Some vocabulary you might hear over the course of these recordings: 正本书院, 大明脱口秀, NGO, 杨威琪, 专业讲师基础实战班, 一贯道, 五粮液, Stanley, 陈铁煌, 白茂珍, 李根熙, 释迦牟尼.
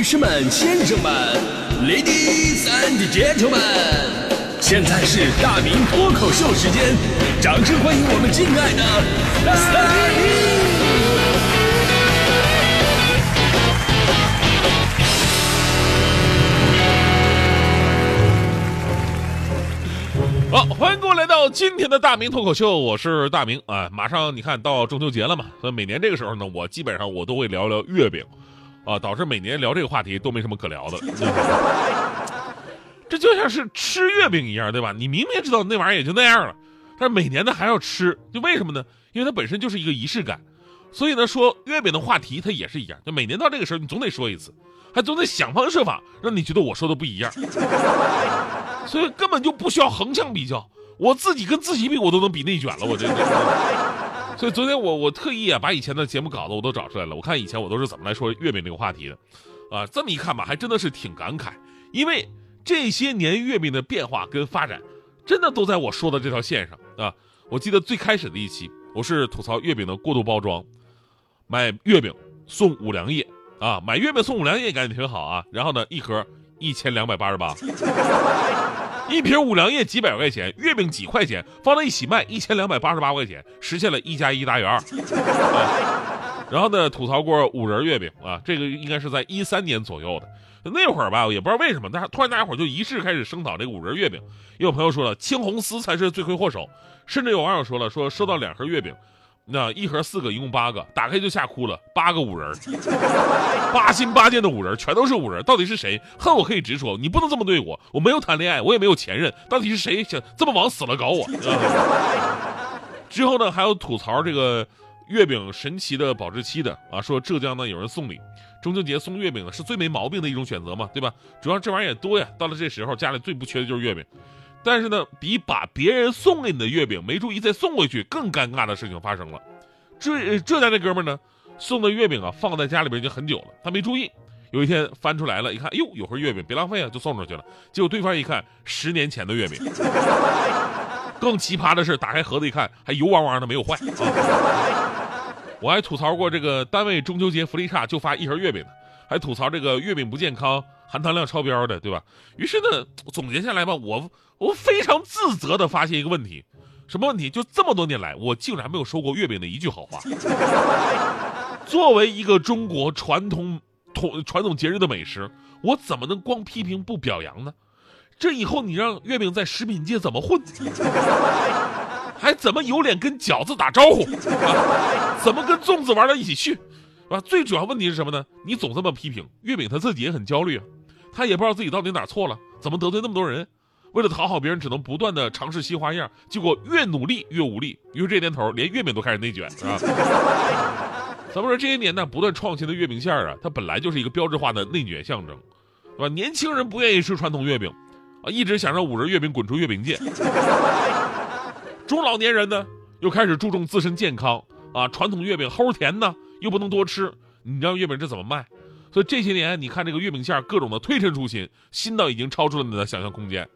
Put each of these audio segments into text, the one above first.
女士们、先生们 ，Ladies and Gentlemen， 现在是大明脱口秀时间，掌声欢迎我们敬爱的 Stanley。好，欢迎各位来到今天的大明脱口秀，我是大明啊。马上你看到中秋节了嘛，所以每年这个时候呢，我基本上都会聊聊月饼。啊，导致每年聊这个话题都没什么可聊的，这就像是吃月饼一样，对吧？你明明知道那玩意儿也就那样了，但是每年呢还要吃，就为什么呢？因为它本身就是一个仪式感，所以呢说月饼的话题它也是一样，就每年到这个时候你总得说一次，还总得想方设法让你觉得我说的不一样，所以根本就不需要横向比较，我自己跟自己比我都能比内卷了，我觉得。所以昨天我特意啊把以前的节目稿子我都找出来了，我看以前我都是怎么来说月饼这个话题的，啊，这么一看吧，还真的是挺感慨，因为这些年月饼的变化跟发展，真的都在我说的这条线上啊。我记得最开始的一期，我是吐槽月饼的过度包装，买月饼送五粮液啊，买月饼送五粮液感觉挺好啊，然后呢一盒1288，一瓶五粮液几百块钱，月饼几块钱，放在一起卖1288块钱，实现了1+1大于2。然后呢，吐槽过五仁月饼啊，这个应该是在13年左右的那会儿吧，我也不知道为什么，但是突然大家伙就一致开始声讨这个五仁月饼。也有朋友说了，青红丝才是罪魁祸首，甚至有网友说了，说收到2盒月饼，那一盒4个，一共8个，打开就吓哭了，8个五仁，八心八箭的五仁，全都是五仁，到底是谁？恨我可以直说，你不能这么对我，我没有谈恋爱，我也没有前任，到底是谁想这么往死了搞我？之后呢，还有吐槽这个月饼神奇的保质期的啊，说浙江呢有人送礼，中秋节送月饼呢是最没毛病的一种选择嘛，对吧？主要这玩意儿也多呀，到了这时候家里最不缺的就是月饼。但是呢，比把别人送给你的月饼没注意再送回去更尴尬的事情发生了。浙江这哥们呢，送的月饼啊放在家里边已经很久了，他没注意。有一天翻出来了，一看，哟，有盒月饼，别浪费啊，就送出去了。结果对方一看，10年前的月饼。更奇葩的是，打开盒子一看，还油汪汪的没有坏。我还吐槽过这个单位中秋节福利差就发1盒月饼的，还吐槽这个月饼不健康，含糖量超标的，对吧？于是呢，总结下来吧，我非常自责地发现一个问题，什么问题？就这么多年来，我竟然没有说过月饼的一句好话。作为一个中国传统节日的美食，我怎么能光批评不表扬呢？这以后你让月饼在食品界怎么混？还怎么有脸跟饺子打招呼？怎么跟粽子玩到一起去？啊，最主要问题是什么呢？你总这么批评月饼，他自己也很焦虑啊，他也不知道自己到底哪错了，怎么得罪那么多人？为了讨好别人，只能不断的尝试新花样，结果越努力越无力。于是这年头，连月饼都开始内卷啊！咱们说这些年呢，不断创新的月饼馅儿啊，它本来就是一个标志化的内卷象征，对吧？年轻人不愿意吃传统月饼，啊，一直想让五仁月饼滚出月饼界。中老年人呢，又开始注重自身健康啊，传统月饼齁甜呢。又不能多吃，你知道月饼这怎么卖？所以这些年你看这个月饼馅各种的推陈出新，新到已经超出了你的想象空间。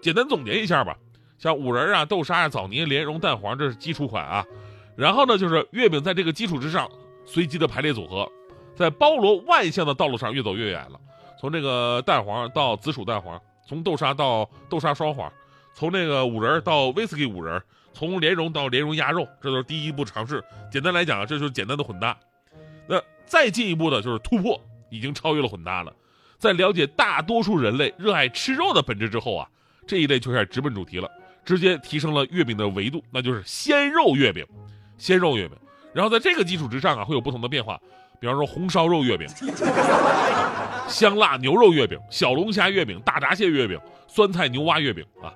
简单总结一下吧，像五仁啊、豆沙啊、枣泥、莲蓉、蛋黄，这是基础款啊。然后呢，就是月饼在这个基础之上随机的排列组合，在包罗万象的道路上越走越远了。从这个蛋黄到紫薯蛋黄，从豆沙到豆沙双黄，从这个五仁到威士忌五仁，从莲蓉到莲蓉鸭肉，这都是第一步尝试。简单来讲啊，这就是简单的混搭。那再进一步的就是突破，已经超越了混搭了。在了解大多数人类热爱吃肉的本质之后啊，这一类就开始直奔主题了，直接提升了月饼的维度，那就是鲜肉月饼。鲜肉月饼，然后在这个基础之上啊，会有不同的变化，比方说红烧肉月饼、香辣牛肉月饼、小龙虾月饼、大闸蟹月饼、酸菜牛蛙月饼啊。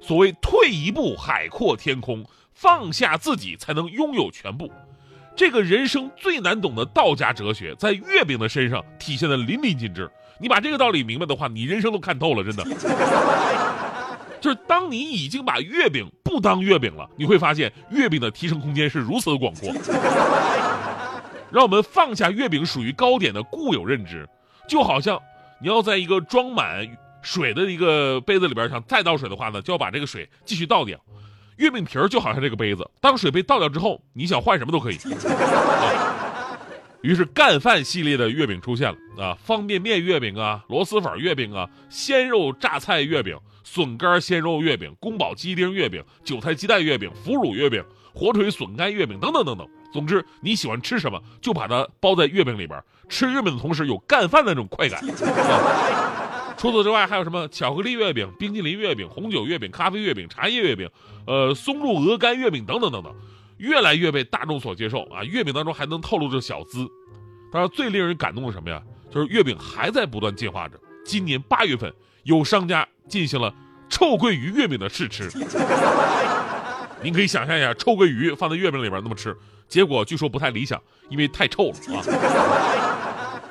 所谓退一步海阔天空，放下自己才能拥有全部。这个人生最难懂的道家哲学，在月饼的身上体现的淋漓尽致。你把这个道理明白的话，你人生都看透了，真的。就是当你已经把月饼不当月饼了，你会发现月饼的提升空间是如此的广阔。让我们放下月饼属于糕点的固有认知，就好像你要在一个装满水的一个杯子里边想再倒水的话呢，就要把这个水继续倒掉。月饼皮儿就好像这个杯子，当水被倒掉之后，你想换什么都可以。于是干饭系列的月饼出现了啊，方便面月饼啊，螺蛳粉月饼啊，鲜肉榨菜月饼，笋干鲜肉月饼，宫保鸡丁月饼，韭菜鸡蛋月饼，腐乳月饼，火腿笋干月饼等等等等。总之你喜欢吃什么就把它包在月饼里边，吃月饼的同时有干饭的那种快感啊。除此之外还有什么巧克力月饼，冰淇淋月饼，红酒月饼，咖啡月饼，茶叶月饼，松露鹅肝月饼等等等等，越来越被大众所接受啊！月饼当中还能透露着小资，当然最令人感动的是什么呀？就是月饼还在不断进化着。今年8月份，有商家进行了臭鳜鱼月饼的试吃。您可以想象一下，臭鳜鱼放在月饼里边那么吃，结果据说不太理想，因为太臭了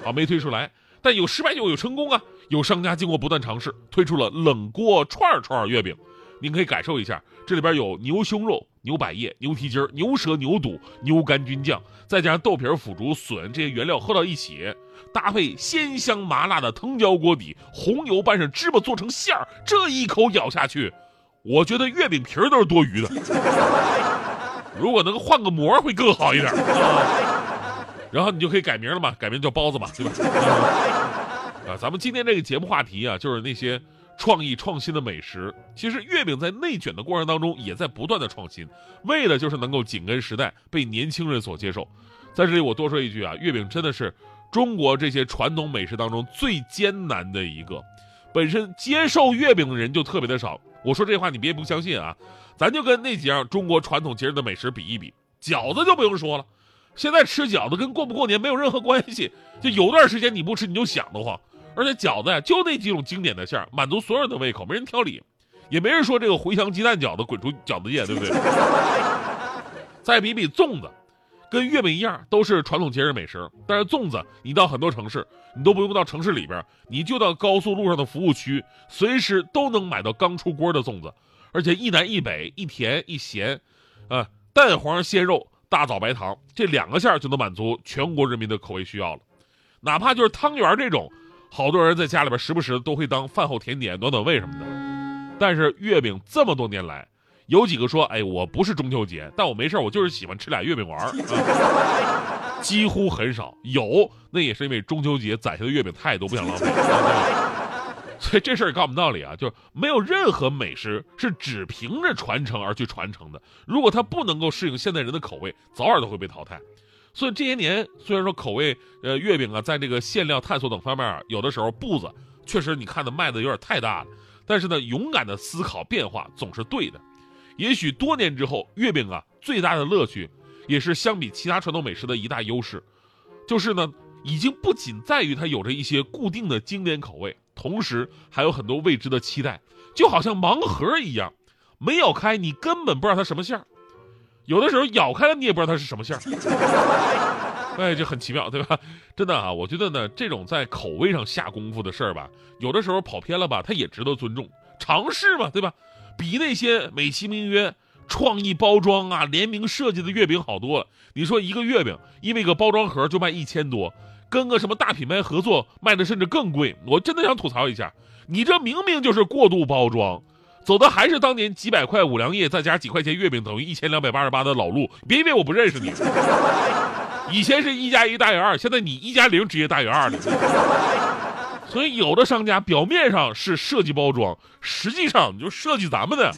啊！没推出来，但有失败就有成功啊！有商家经过不断尝试，推出了冷锅串串月饼。您可以感受一下，这里边有牛胸肉、牛百叶、牛蹄筋、牛舌、牛肚、牛肝菌酱，再加上豆皮、腐竹、笋这些原料合到一起，搭配鲜香麻辣的藤椒锅底，红油拌上芝麻做成馅儿，这一口咬下去，我觉得月饼皮儿都是多余的。如果能换个膜会更好一点啊。然后你就可以改名了嘛，改名叫包子嘛，对吧？啊，咱们今天这个节目话题啊，就是那些创意创新的美食。其实月饼在内卷的过程当中也在不断的创新，为的就是能够紧跟时代，被年轻人所接受。在这里我多说一句啊，月饼真的是中国这些传统美食当中最艰难的一个，本身接受月饼的人就特别的少。我说这话你别不相信啊，咱就跟那几样中国传统节日的美食比一比，饺子就不用说了，现在吃饺子跟过不过年没有任何关系，就有段时间你不吃你就想得慌。而且饺子呀，就那几种经典的馅儿，满足所有人的胃口，没人挑理，也没人说这个茴香鸡蛋饺子滚出饺子界，对不对？再比比粽子，跟月饼一样，都是传统节日美食。但是粽子，你到很多城市，你都不用到城市里边，你就到高速路上的服务区，随时都能买到刚出锅的粽子，而且一南一北，一甜一咸，啊，蛋黄鲜肉，大枣白糖，这2个馅儿就能满足全国人民的口味需要了。哪怕就是汤圆这种，好多人在家里边时不时都会当饭后甜点暖暖胃什么的。但是月饼这么多年来，有几个说哎，我不是中秋节，但我没事我就是喜欢吃俩月饼玩，几乎很少有。那也是因为中秋节攒下的月饼太多，不想浪费所以这事儿告诉我们道理啊，就是没有任何美食是只凭着传承而去传承的，如果它不能够适应现代人的口味，早晚都会被淘汰。所以这些年虽然说口味月饼啊，在这个馅料探索等方面啊，有的时候步子确实你看的卖的有点太大了，但是呢，勇敢的思考变化总是对的。也许多年之后，月饼啊最大的乐趣，也是相比其他传统美食的一大优势，就是呢，已经不仅在于它有着一些固定的经典口味，同时还有很多未知的期待。就好像盲盒一样，没咬开你根本不知道它什么馅儿，有的时候咬开了你也不知道它是什么馅儿，哎，这很奇妙，对吧？真的啊，我觉得呢，这种在口味上下功夫的事儿吧，有的时候跑偏了吧，它也值得尊重，尝试嘛，对吧？比那些美其名曰创意包装啊、联名设计的月饼好多了。你说一个月饼，因为一个包装盒就卖1000多，跟个什么大品牌合作卖的甚至更贵。我真的想吐槽一下，你这明明就是过度包装。走的还是当年几百块五粮液再加几块钱月饼等于1288的老路，别以为我不认识你。以前是1+1=2，现在你1+0直接大于2了。所以有的商家表面上是设计包装，实际上就设计咱们的。